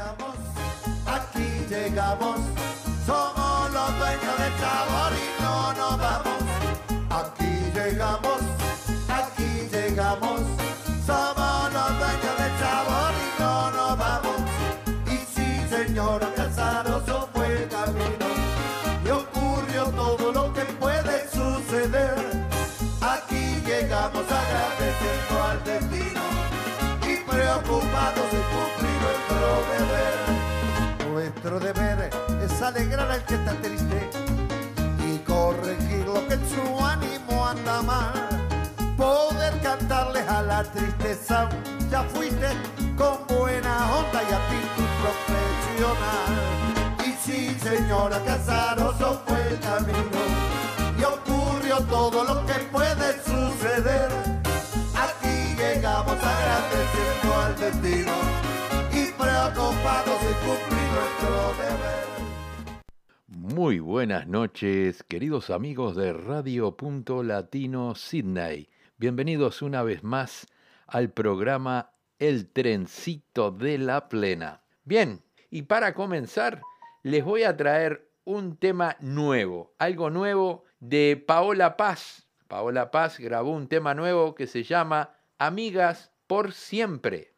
llegamos, aquí llegamos, somos los dueños del sabor y no nos vamos. Aquí llegamos, aquí llegamos, somos los dueños del sabor y no nos vamos. Y sí, señor, azaroso fue el camino y ocurrió todo lo que puede suceder. Aquí llegamos agradeciendo al destino y preocupados de cumplir nuestro deber. Nuestro deber es alegrar al que está triste y corregir lo que en su ánimo anda mal. Poder cantarles a la tristeza, ya fuiste con buena onda y actitud profesional. Y sí, señora, que azaroso fue el camino y ocurrió todo lo que puede suceder. Aquí llegamos agradeciendo al destino y preocupados de cumplir nuestro deber. Muy buenas noches, queridos amigos de Radio Punto Latino Sidney. Bienvenidos una vez más al programa El Trencito de la Plena. Bien, y para comenzar les voy a traer un tema nuevo, algo nuevo de Paola Paz. Paola Paz grabó un tema nuevo que se llama Amigas por Siempre.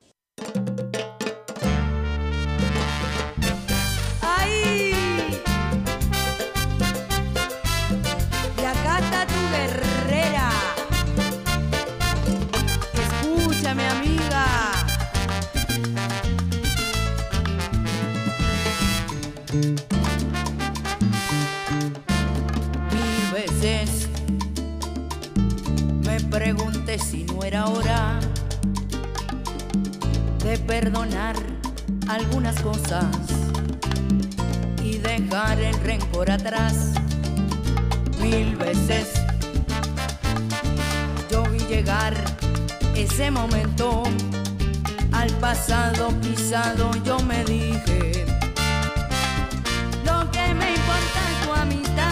Pregunté si no era hora de perdonar algunas cosas y dejar el rencor atrás. Mil veces yo vi llegar ese momento, al pasado pisado yo me dije, lo que me importa es tu amistad.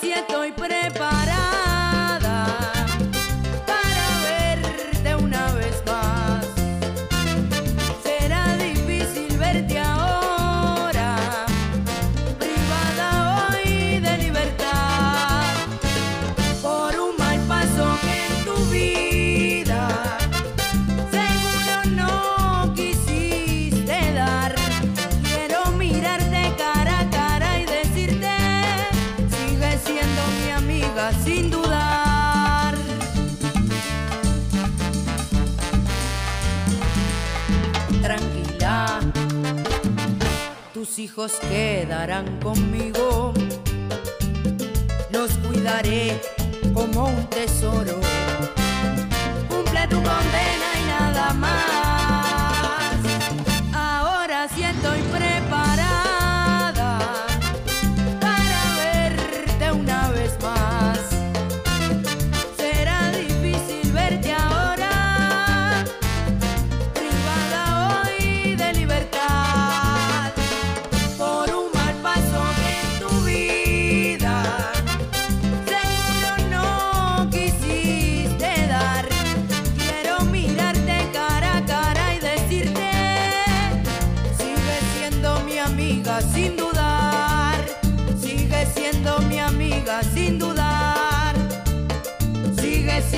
Si estoy preparada para verte una vez más, será difícil verte ahora, privada hoy de libertad, por un mal paso en tu vida, seguro no quisiste dar. Quiero mirarte cara a cara y decirte, siendo mi amiga sin dudar. Tranquila, tus hijos quedarán conmigo, los cuidaré como un tesoro. Cumple tu condena y nada más. Ahora sí estoy preparada.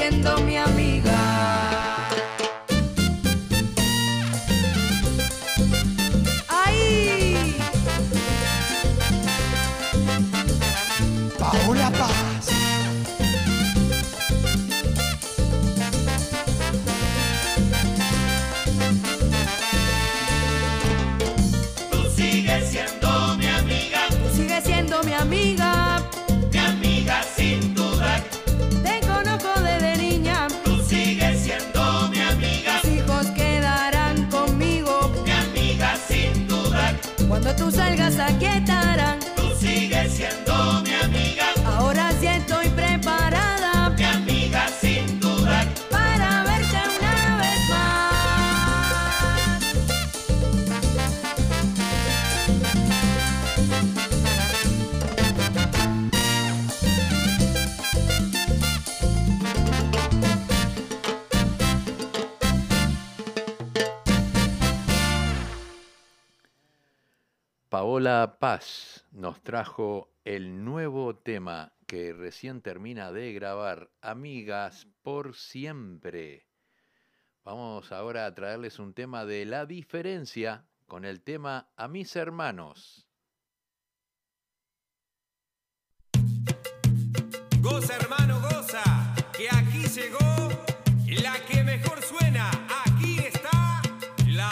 Siendo mi amiga. ¡Ay! Paola Paz. Tú sigues siendo mi amiga. Tú sigues siendo mi amiga. Mi amiga sin duda. Cuando tú salgas aquí estarán. Tú sigues siendo mi amiga. Ahora siento Paola Paz nos trajo el nuevo tema que recién termina de grabar, Amigas por Siempre. Vamos ahora a traerles un tema de La Diferencia con el tema A mis hermanos. Goza, hermano, goza, que aquí llegó la que mejor suena. Aquí está la...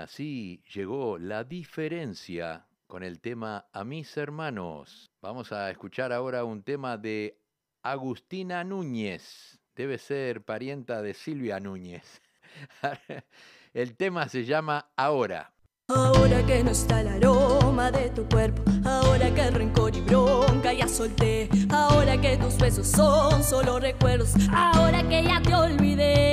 Así llegó La Diferencia con el tema A mis hermanos. Vamos a escuchar ahora un tema de Agustina Núñez. Debe ser parienta de Silvia Núñez. El tema se llama Ahora. Ahora que no está el aroma de tu cuerpo, ahora que el rencor y bronca ya solté, ahora que tus besos son solo recuerdos, ahora que ya te olvidé.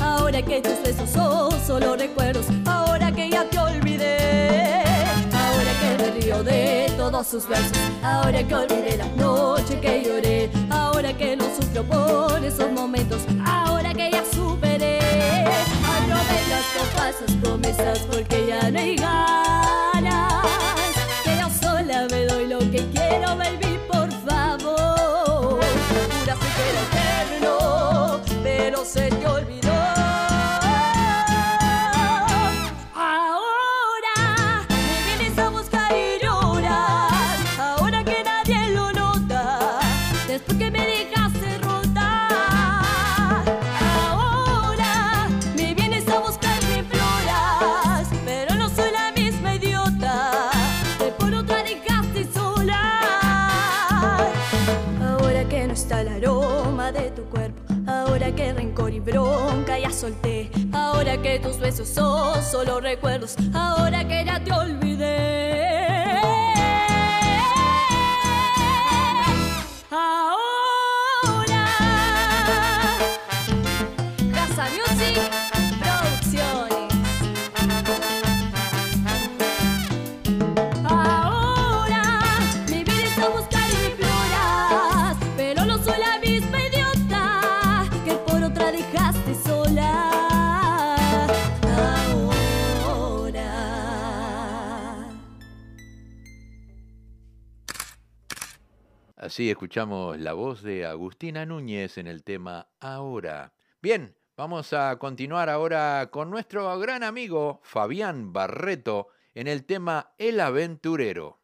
Ahora que tus besos son solo recuerdos, ahora que ya te olvidé, ahora que me río de todos sus versos, ahora que olvidé la noche que lloré, ahora que no sufro por esos momentos, ahora que ya superé. Ay, no vengas con falsas promesas porque ya no hay ganas, que yo sola me doy lo que quiero, baby, por favor. Juraste que era eterno, pero se te olvidó. Bronca ya solté, ahora que tus besos son solo recuerdos, ahora que ya te olvidé. Ahora, Casa Music Producciones. Ahora, mi vida está buscando y mi floras, pero no soy la misma idiota que por otra dejé. Así escuchamos la voz de Agustina Núñez en el tema Ahora. Bien, vamos a continuar ahora con nuestro gran amigo Fabián Barreto en el tema El Aventurero.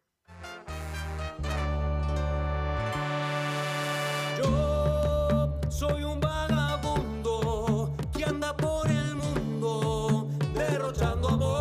Yo soy un vagabundo que anda por el mundo derrochando amor.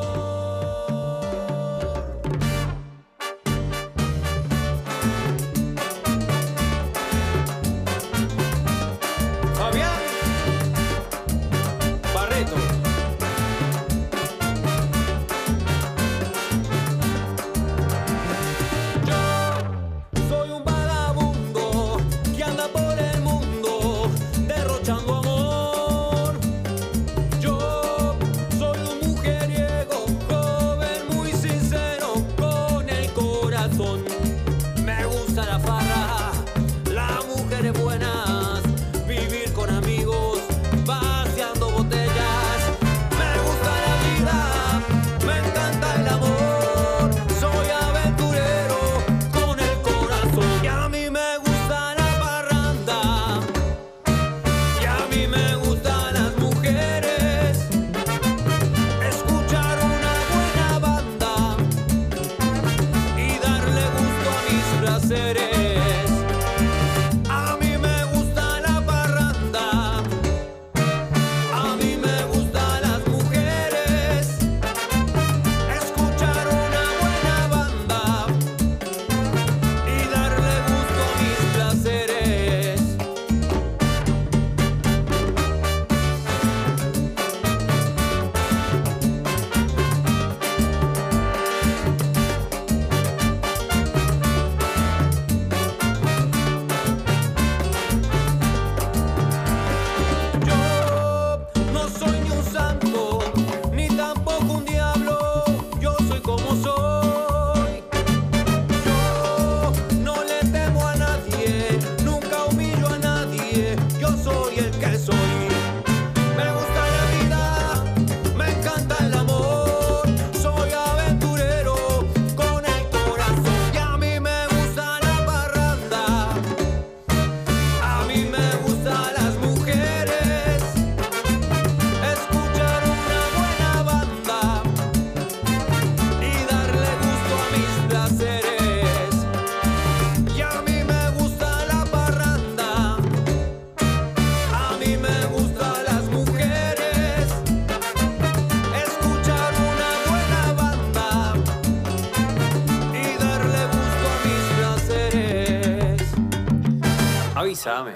avísame.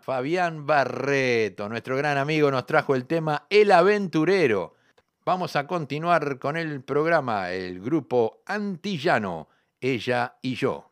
Fabián Barreto, nuestro gran amigo, nos trajo el tema El Aventurero. Vamos a continuar con el programa, el grupo Antillano, Ella y yo.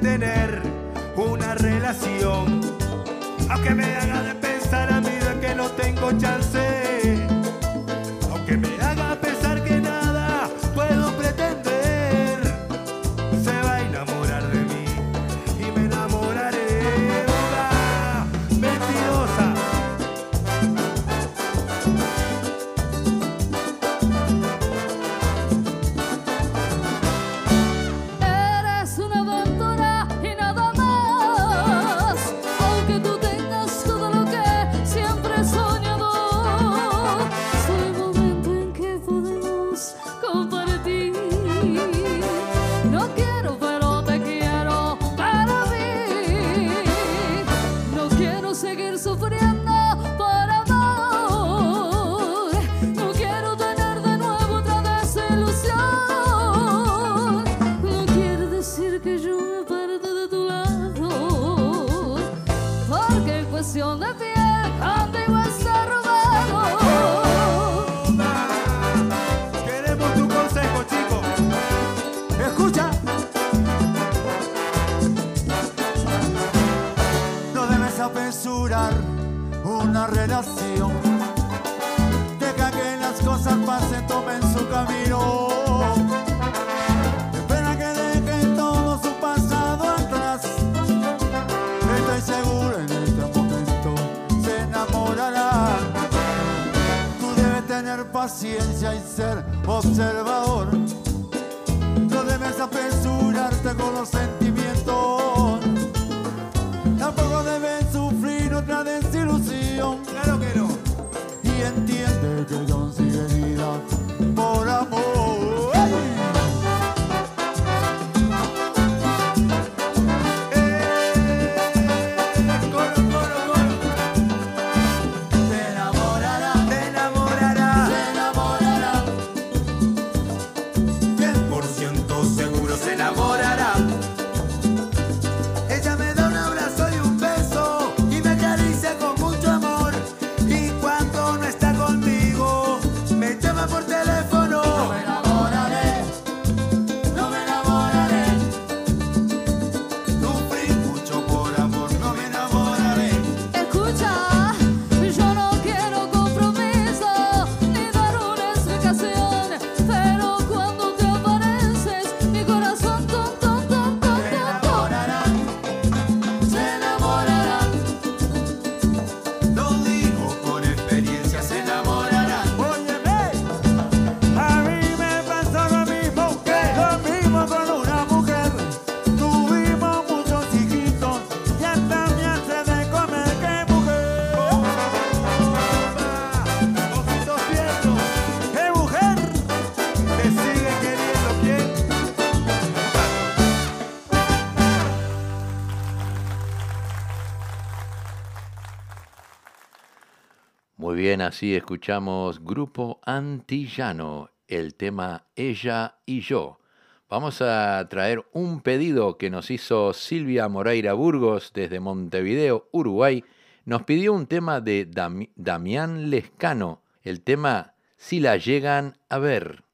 Tener una relación, aunque me haga de pensar a mí de que no tengo chance, aunque me haga pensar que nada puedo pretender, se va a enamorar de mí y me enamoraré. ¡Hola! Mentirosa. Una relación, deja que las cosas pasen, tomen su camino. Espera que dejen todo su pasado atrás. Estoy seguro en este momento se enamorará. Tú debes tener paciencia y ser observador. No debes apresurarte con los sentimientos. Tampoco debes sufrir otra desilusión. Claro que no. Y entiende que yo soy herida por amor. Así escuchamos Grupo Antillano, el tema Ella y yo. Vamos a traer un pedido que nos hizo Silvia Moreira Burgos desde Montevideo, Uruguay. Nos pidió un tema de Damián Lescano, el tema Si la llegan a ver.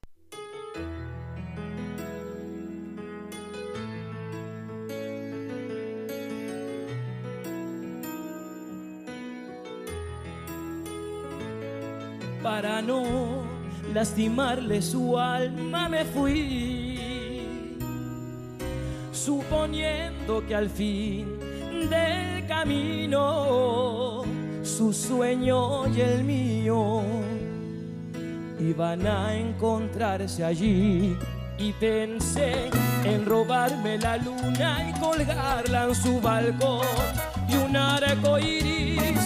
Para no lastimarle su alma me fui, suponiendo que al fin del camino su sueño y el mío iban a encontrarse allí. y pensé en robarme la luna y colgarla en su balcón y un arco iris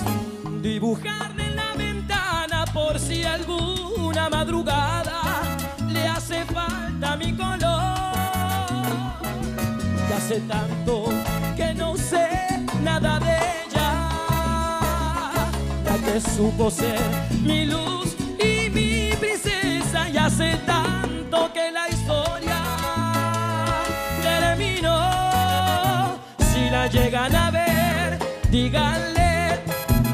dibujarle en la ventana por si alguna madrugada le hace falta mi color. Ya hace tanto que no sé nada de ella, la que supo ser mi luz y mi princesa, y hace tanto que la historia terminó. Si la llegan a ver, díganle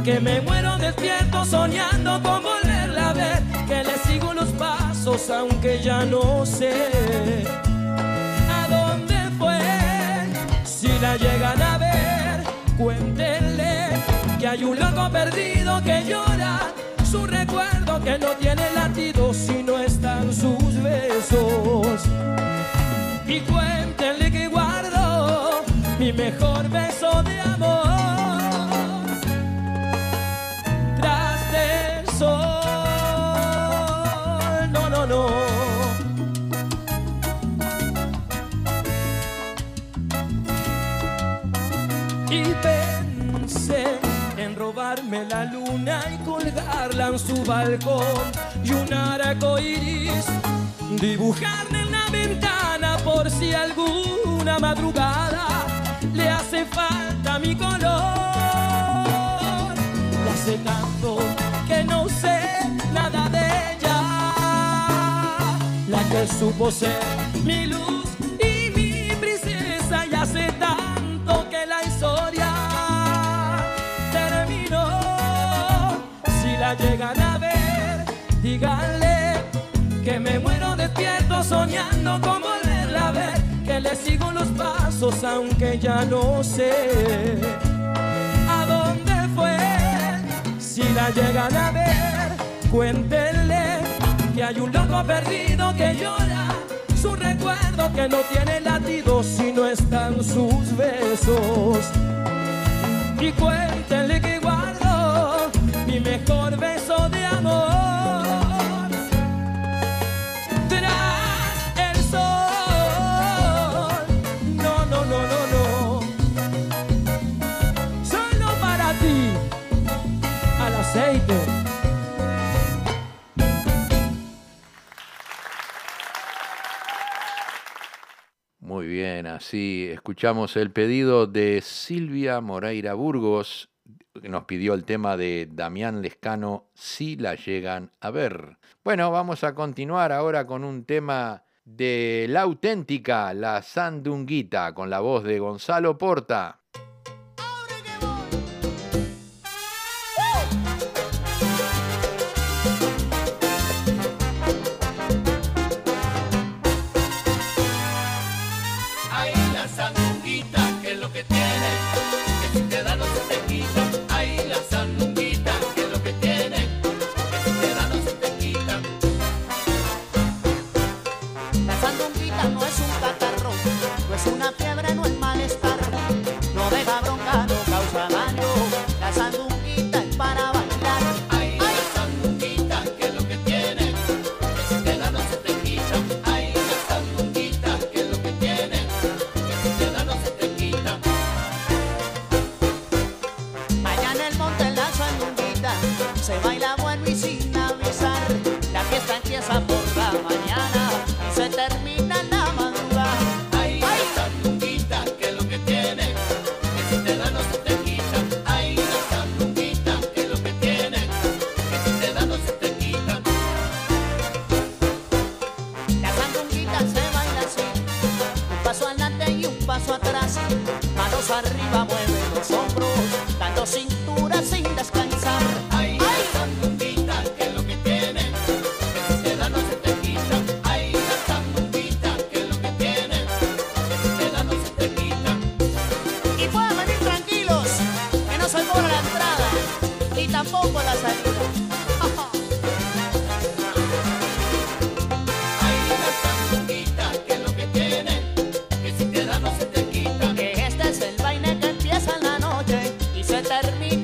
que me muero despierto soñando con volverla a ver, que le sigo los pasos aunque ya no sé a dónde fue. Si la llegan a ver, cuéntenle que hay un loco perdido que llora su recuerdo, que no tiene latidos si no están sus besos. Y cuéntenle que guardo mi mejor beso de amor tras del sol. No, no, no. Y pensé en robarme la luna y colgarla en su balcón y un arco iris dibujarle en la ventana por si alguna madrugada le hace falta mi color. Ya hace tanto que no sé nada de ella, la que supo ser mi luz y mi princesa, y hace tanto que la historia terminó. Si la llegan a ver, díganle que me muero despierto soñando con volverla a ver, que le sigo los pasos aunque ya no sé a dónde fue. Si la llegan a ver, cuéntenle que hay un loco perdido que llora su recuerdo, que no tiene latidos si no están sus besos. Y cuéntenle que guardo mi mejor beso de amor. Muy bien, así escuchamos el pedido de Silvia Moreira Burgos, que nos pidió el tema de Damián Lescano, Si la llegan a ver. Bueno, vamos a continuar ahora con un tema de La Auténtica, La Sandunguita, con la voz de Gonzalo Porta. Termina.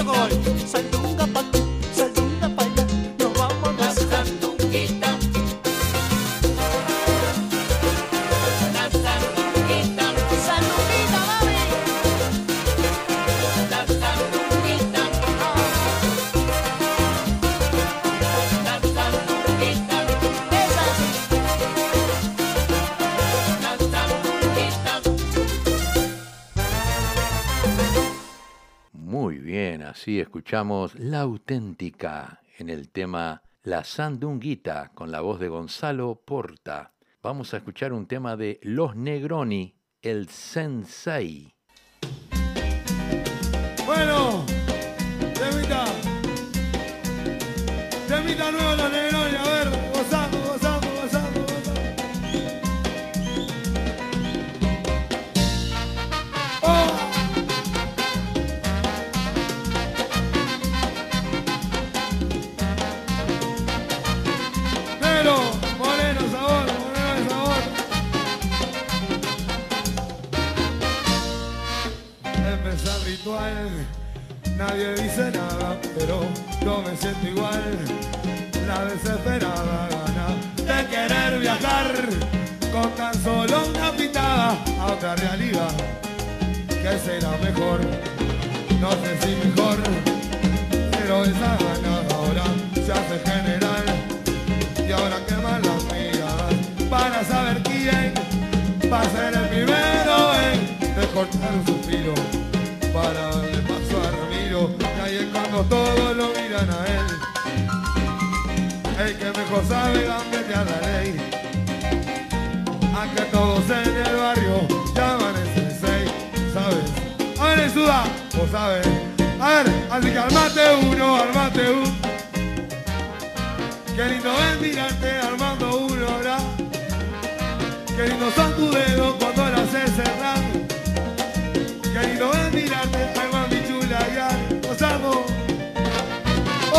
Chocoboy. Sandunga pa' acá, sandunga pa' allá, nos vamos a la sandunguita. La sandunguita, sandunguita, mami. La sandunguita, la sandunguita, es así. La sandunguita. Muy bien, así escuchamos La Auténtica en el tema La Sandunguita con la voz de Gonzalo Porta. Vamos a escuchar un tema de Los Negroni, El Sensei. Bueno, temita nuevo Los Negroni, a ver, gozamos, gozamos, gozamos, gozamos. ¡Oh! Nadie dice nada, pero yo me siento igual. La desesperada gana de querer viajar con tan solo una pitada a otra realidad que será mejor. No sé si mejor, pero esa gana ahora se hace general. Y ahora queman las miradas para saber quién va a ser el primero en descortar un suspiro para darle paso a Ramiro. Y ahí es cuando todos lo miran a él, el que mejor sabe gambetear la ley. Acá todos en el barrio llaman el sensei, ¿sabes? A ver, suda, vos sabes. A ver, así que armate uno. Qué lindo es mirarte armando uno, ¿verdad? Qué lindo son tus dedos cuando las haces cerrar. Qué lindo es mirarte, ay mami chula, ya, os amo. Oh.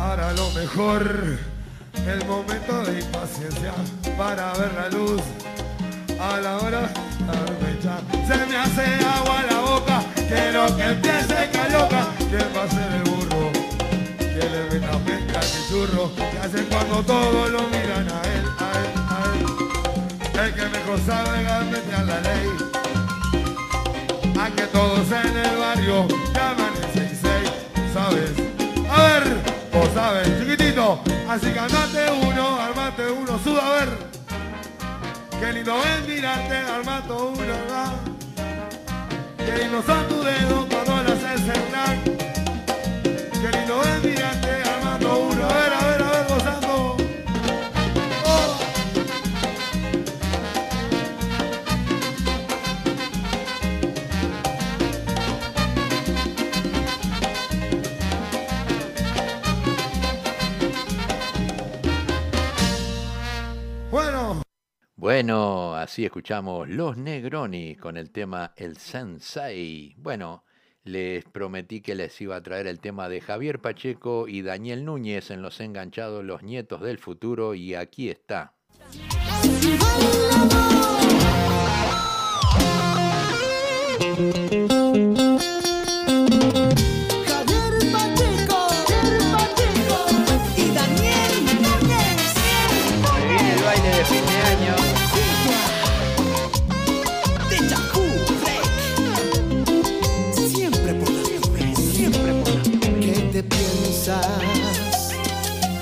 Ahora lo mejor, el momento de impaciencia para ver la luz a la hora. Se me hace agua la boca, quiero que empiece caloca. ¿Quién va a ser el burro? Que le meta pesca y churro. Que hace cuando todos lo miran a él, a él, a él. El que mejor sabe gambetear la ley. A que todos en el barrio llaman el 66, ¿sabes? A ver, vos sabes, chiquitito. Así que armate uno, suda, a ver. Qué lindo es mirarte armando uno, ¿verdad? Qué lindo son tus dedos cuando las haces cerrar. Qué lindo es mirarte armando uno, a ver, gozando. Oh. Bueno, así escuchamos Los Negroni con el tema El Sensei. Bueno, les prometí que les iba a traer el tema de Javier Pacheco y Daniel Núñez en Los Enganchados, Los Nietos del Futuro, y aquí está.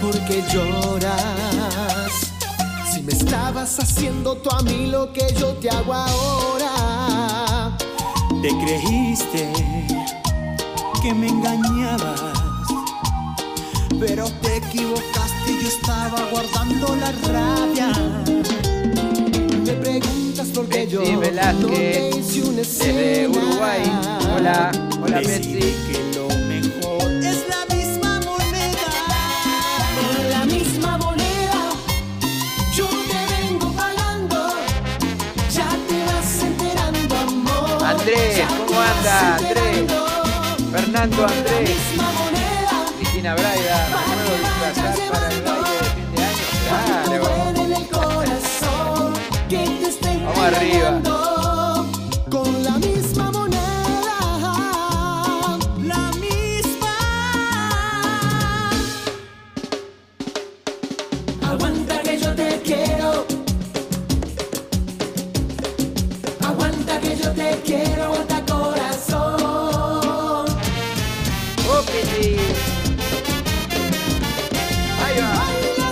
Porque lloras si me estabas haciendo tú a mí lo que yo te hago ahora. Te creíste que me engañabas, pero te equivocaste y yo estaba guardando la rabia. Me preguntas por qué yo no te hice una escena. De Uruguay. Hola Messi. Andrés, ¿cómo anda? Andrés, Fernando, Fernando Andrés, Cristina Braida, nuevo disfrazar para el baile de fin de año. Claro. Vamos arriba. Con la misma moneda, la misma. Aguanta que yo te quiero. Aguanta que yo te quiero, aguanta corazón. ¡Oh, sí! ¡Ahí va! ¡Ay,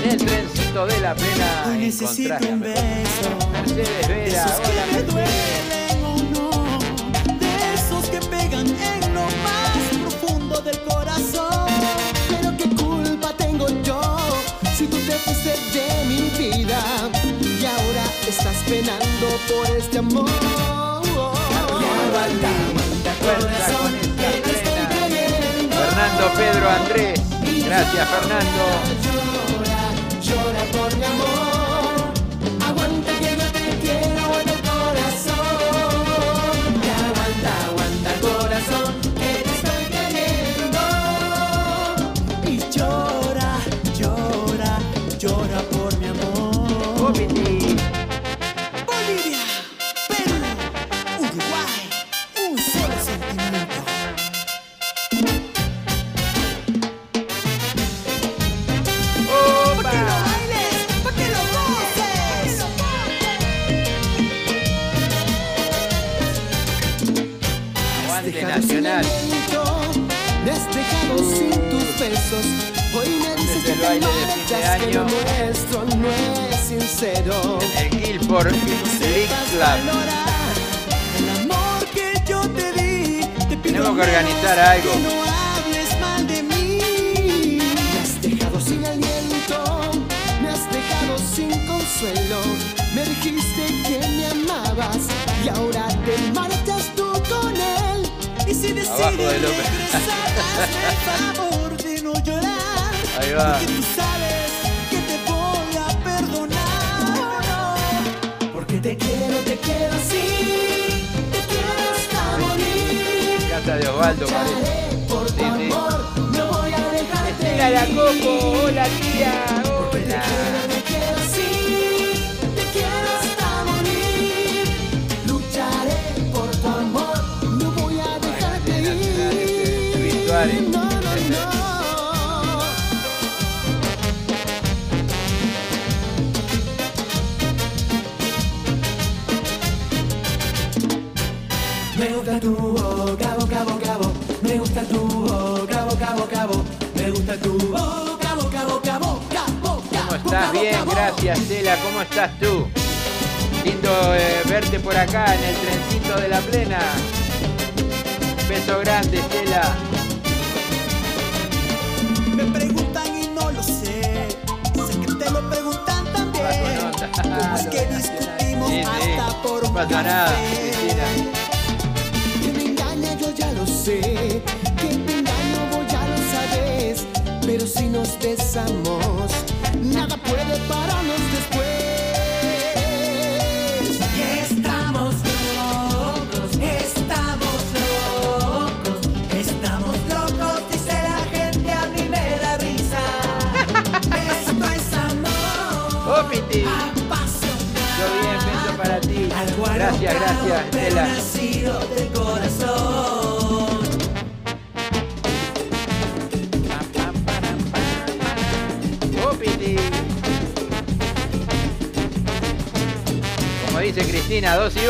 no! En el trencito de la plena encontrás la mejor. Mercedes Vera, hola Mercedes. Estás penando por este amor. Aguanta, aguanta corazón, que te estoy creyendo. Fernando Pedro Andrés, gracias Fernando. Llora, llora por mi amor. Aguanta que no te quiero en el corazón. Aguanta, aguanta corazón, que te estoy creyendo. Y llora, llora, llora por mi amor. En el Guilford League Club tenemos que organizar algo. Me has dejado sin aliento, me has dejado sin consuelo. Me dijiste que me amabas y ahora te marchas tú con él. Y si decides el favor de no llorar, ahí va. Te quiero así, te quiero hasta morir. Cata de Osvaldo, parece. Por tu amor, no voy a dejarte. Estela la Coco, hola tía, hola. Te quiero así, te quiero hasta morir. Lucharé por tu amor, no voy a dejarte ir. No, no, no. Me gusta tu boca, boca, boca, boca. Me gusta tu boca, boca, boca, boca. Me gusta tu boca, boca, boca, boca, boca. ¿Cómo estás? Bien, gracias, Cela. ¿Cómo estás tú? Lindo verte por acá en el trencito de la plena. Un beso grande, Cela. Me preguntan y no lo sé. Sé que te lo preguntan también. ¿Cómo es que discutimos hasta por un café? No pasa nada, Cristina. Ya lo sé, que te engaño, vos ya lo sabes. Pero si nos besamos, nada puede pararnos después. Estamos locos, dice la gente, a mí me da risa. Esto es amor. ¡Oh, Piti! Yo bien, beso para ti. Gracias, gracias, Estela. Del corazón. Como dice Cristina, 2 y 1.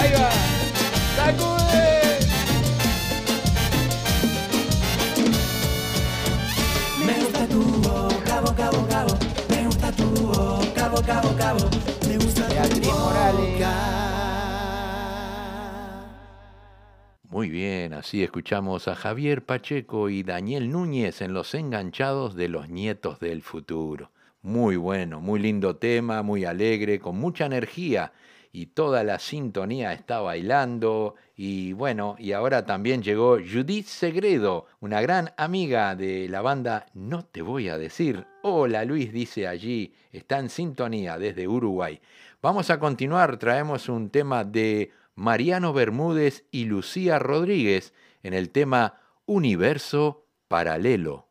Ahí va. ¡Sacude! Me gusta tu boca, boca, boca, boca. Me gusta tu boca, boca, boca, boca. Me gusta tu boca. Muy bien, así escuchamos a Javier Pacheco y Daniel Núñez en Los Enganchados de Los Nietos del Futuro. Muy bueno, muy lindo tema, muy alegre, con mucha energía y toda la sintonía está bailando. Y bueno, y ahora también llegó Judith Segredo, una gran amiga de la banda No Te Voy a Decir. Hola Luis, dice allí, está en sintonía desde Uruguay. Vamos a continuar, traemos un tema de Mariano Bermúdez y Lucía Rodríguez en el tema Universo Paralelo.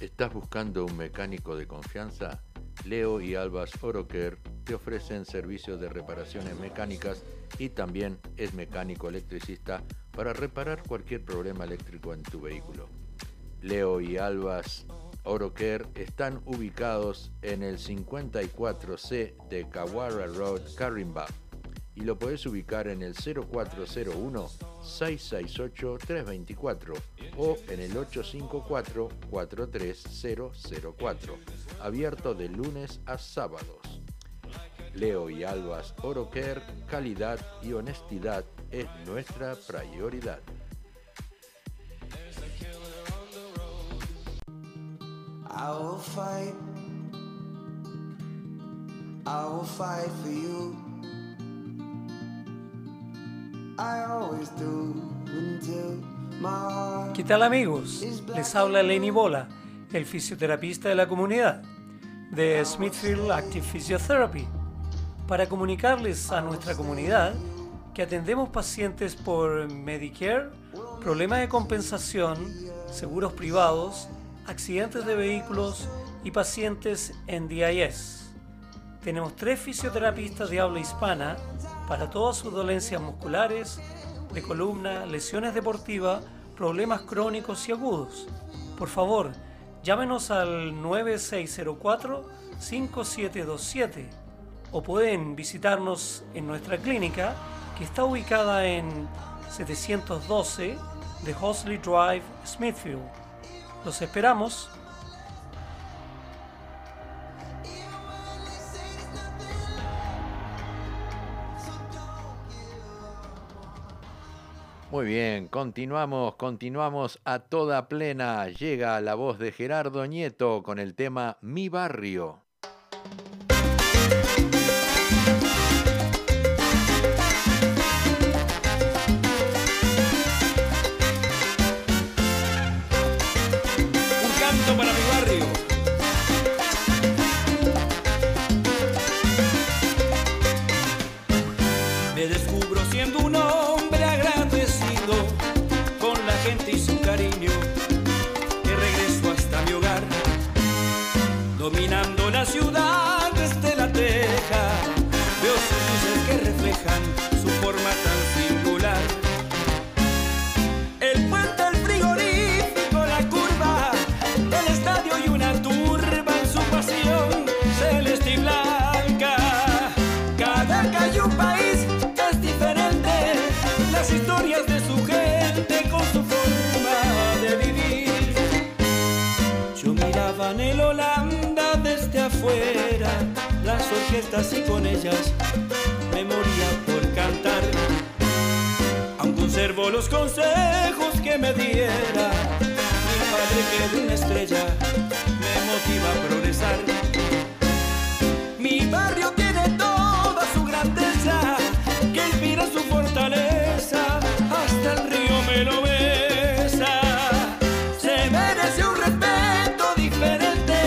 ¿Estás buscando un mecánico de confianza? Leo y Albas Oroker te ofrecen servicios de reparaciones mecánicas y también es mecánico electricista para reparar cualquier problema eléctrico en tu vehículo. Leo y Albas Oroker están ubicados en el 54C de Kawara Road, Carimba, y lo podés ubicar en el 0401-668-324 o en el 854-43004, abierto de lunes a sábados. Leo y Albas Oroker, calidad y honestidad es nuestra prioridad. I will fight for you. ¿Qué tal, amigos? Les habla Lenny Bola, el fisioterapista de la comunidad de Smithfield Active Physiotherapy, para comunicarles a nuestra comunidad que atendemos pacientes por Medicare, problemas de compensación, seguros privados, accidentes de vehículos y pacientes en DIS. Tenemos 3 fisioterapistas de habla hispana para todas sus dolencias musculares, de columna, lesiones deportivas, problemas crónicos y agudos. Por favor, llámenos al 9604-5727 o pueden visitarnos en nuestra clínica que está ubicada en 712 de Hosley Drive, Smithfield. Los esperamos. Muy bien, continuamos a toda plena. Llega la voz de Gerardo Nieto con el tema Mi Barrio. Dominando la ciudad desde la teja, veo sus luces que reflejan su forma tan singular. El puente, el frigorífico, la curva, el estadio y una turba en su pasión celeste y blanca. Cada calle un país es diferente, las historias de su gente con su forma de vivir. Yo miraba en el Holanda desde afuera, las orquestas y con ellas me moría por cantar. Aún conservo los consejos que me diera mi padre, que de una estrella me motiva a progresar. Mi barrio tiene toda su grandeza, que inspira su fortaleza, hasta el río me lo besa. Se merece un respeto diferente,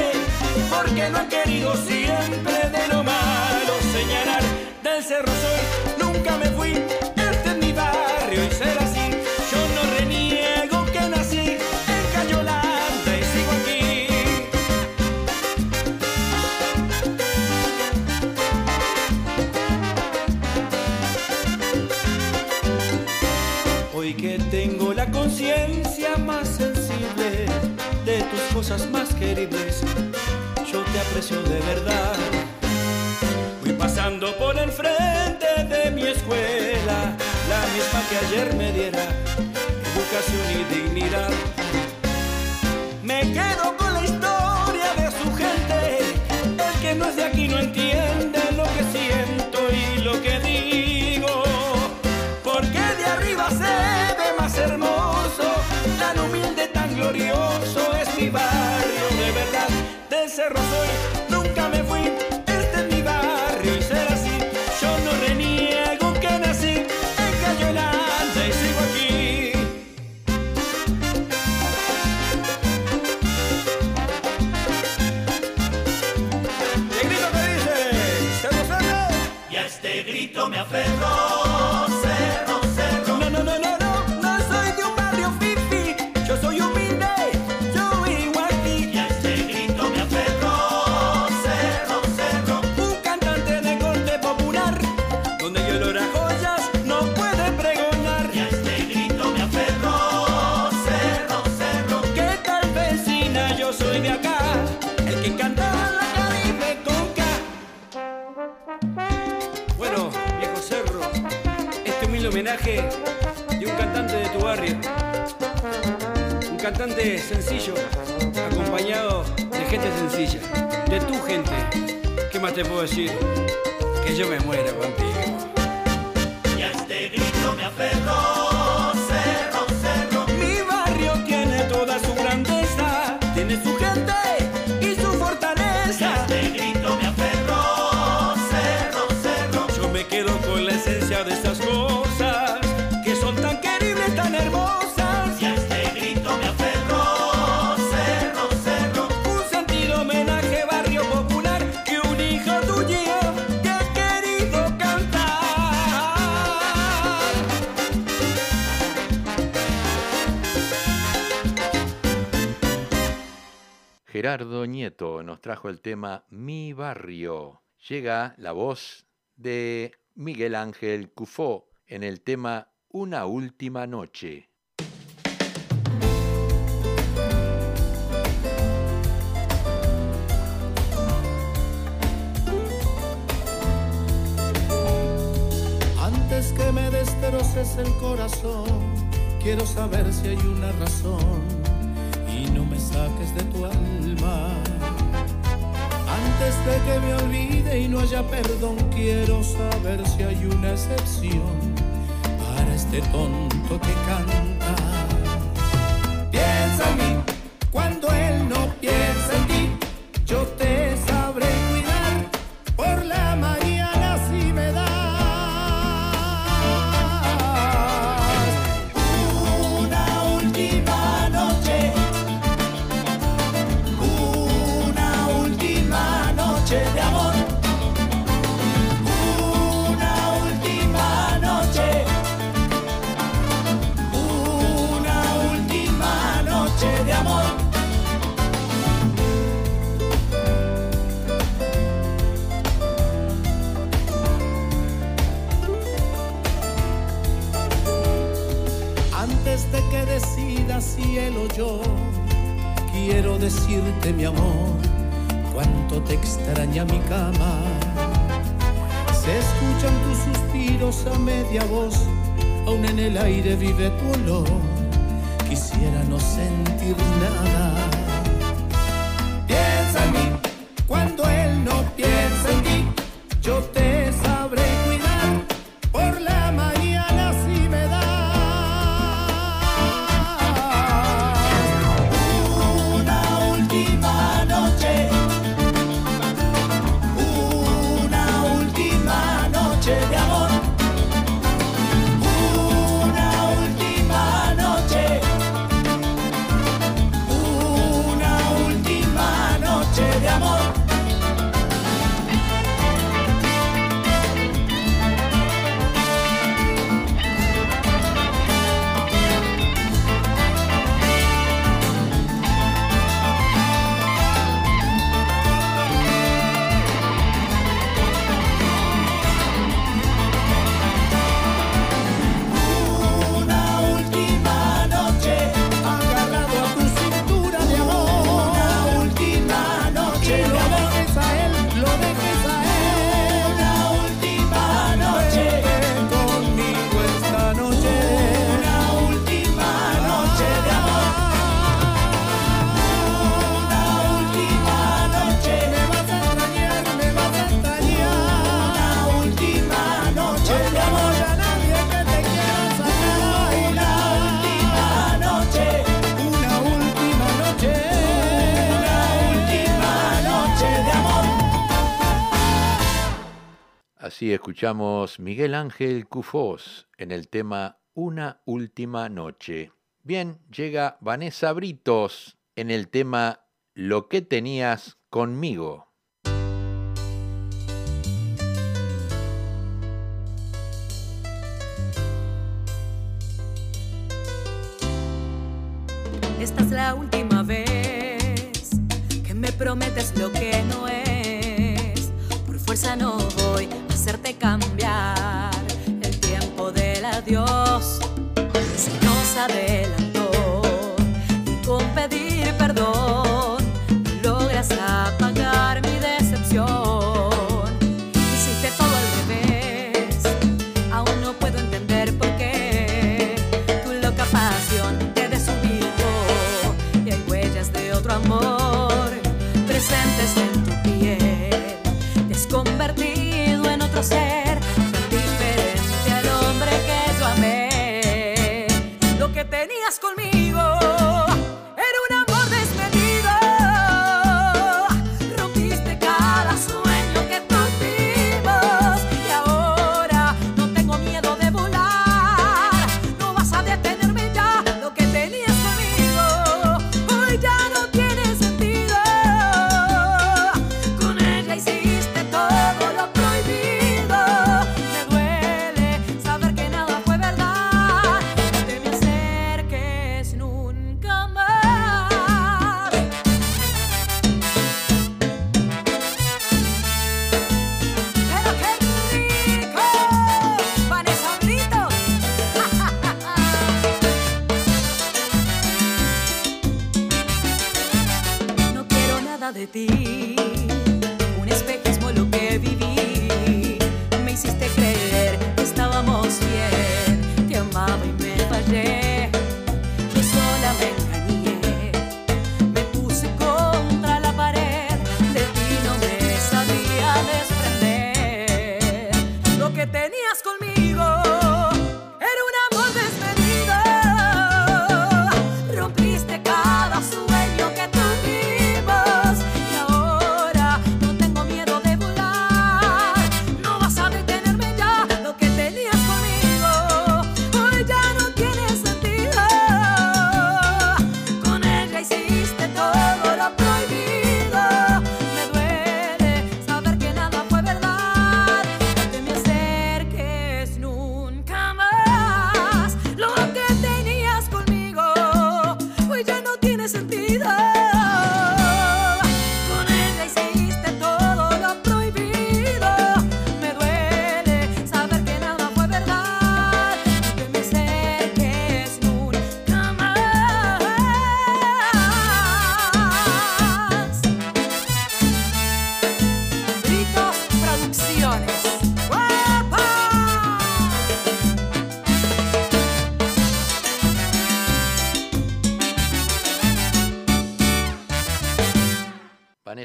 porque no han querido siempre de lo malo señalar. Del cerro soy, nunca me fui, este es mi barrio y será así. Yo no reniego que nací en Cayo Landa y sigo aquí. Hoy que tengo la conciencia más sensible de tus cosas más queribles, yo te aprecio de verdad. Voy pasando por el frente de mi escuela, la misma que ayer me diera educación y dignidad. Me quedo con la historia de su gente, el que no es de aquí no entiende lo que siento y lo que digo, porque de arriba se ve más hermoso, tan humilde, tan glorioso es mi barrio de verdad. Del cerro soy, nunca me fui, este es mi barrio y será así. Yo no reniego que nací en Cayo Landa y sigo aquí. El grito que dice, cerro, cerro. Y a este grito me aferro, cerro, cerro. No, no, no, no, no, no soy de un barrio fifi, yo soy un de un cantante de tu barrio, un cantante sencillo, acompañado de gente sencilla, de tu gente. ¿Qué más te puedo decir? Que yo me muero contigo. Y a este grito me aferro, cerro, cerro. Mi barrio tiene toda su grandeza, tiene su gente y su fortaleza. Y a este grito me aferro, cerro, cerro. Yo me quedo con la esencia de esas cosas, tan hermosas. Y a este grito me aferro, cerro, cerro. Un sentido homenaje, barrio popular, que un hijo tuyo te ha querido cantar. Gerardo Nieto nos trajo el tema Mi Barrio. Llega la voz de Miguel Ángel Cufó en el tema Una Última Noche. Antes que me destroces el corazón, quiero saber si hay una razón y no me saques de tu alma. Antes de que me olvide y no haya perdón, quiero saber si hay una excepción para este tonto que canta. Piensa en mí cuando él no piensa en ti, yo te sabré cuidar por la mañana si me das una última noche, una última noche de amor, una última noche, una última noche de amor. Antes de que decidas cielo o yo, quiero decirte mi amor, cuánto te extraña mi cama. Se escuchan tus suspiros a media voz, aún en el aire vive tu olor, quisiera no sentir nada. Piensa en mí cuando él no piensa en ti, yo te sabré cuidar por la mañana si me das una última noche, una última noche de amor, una última noche, una última noche de amor. Una última noche, agarrado a tu cintura de amor, una última noche, lo dejes a él, lo dejes a él, una última noche, ven conmigo esta noche, una última noche de amor, una última noche, me vas a extrañar, me vas a extrañar, una última noche de amor. A nadie que te quiera sacar, una última noche, una última noche, una última noche de amor. Así escuchamos Miguel Ángel Cufós en el tema Una Última Noche. Bien, llega Vanessa Britos en el tema Lo que tenías conmigo. Esta es la última vez que me prometes lo que no es. Por fuerza no voy a hacerte cambiar el tiempo del adiós. Se nos adelantó y con pedir perdón logras apagar mi decepción. Hiciste todo al revés, aún no puedo entender por qué tu loca pasión te desubicó y hay huellas de otro amor presentes en tu piel. Te has convertido en otro ser tan diferente al hombre que yo amé. Lo que tenía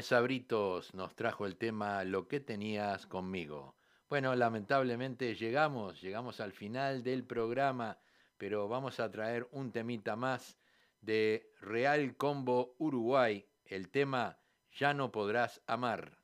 Vanessa Britos nos trajo el tema Lo que tenías conmigo. Bueno, lamentablemente llegamos al final del programa, pero vamos a traer un temita más de Real Combo Uruguay, el tema Ya no podrás amar.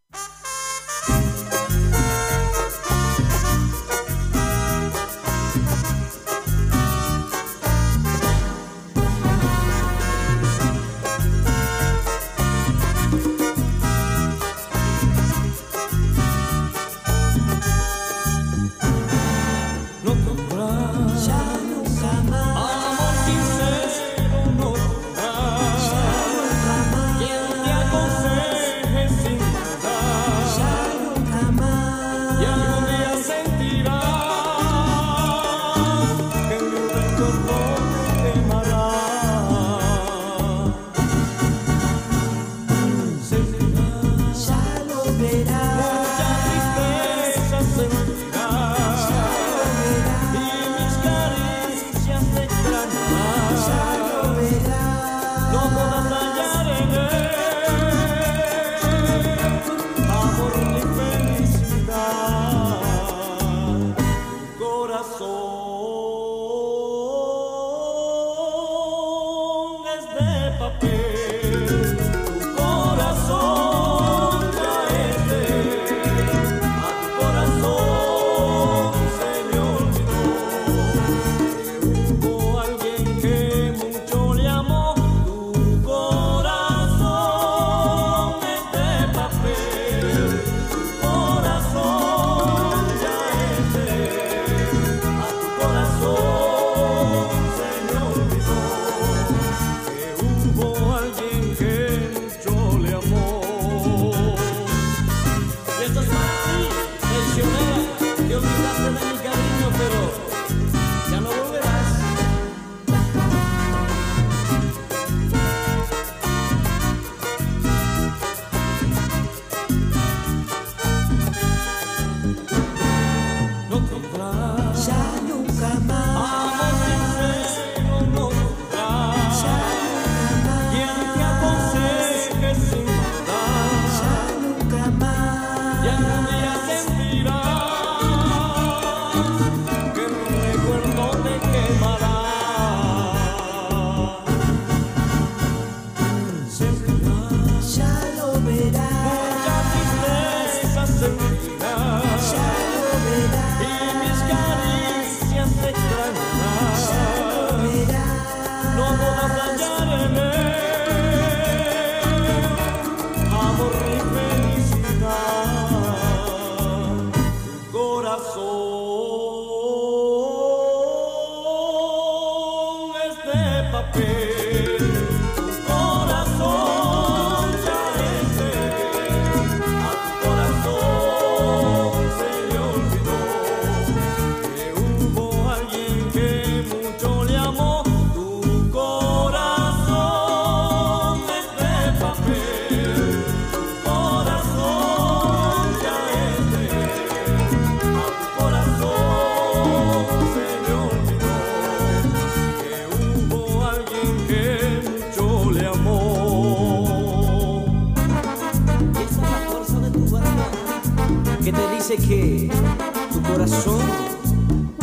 Que te dice que tu corazón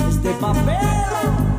es de papel.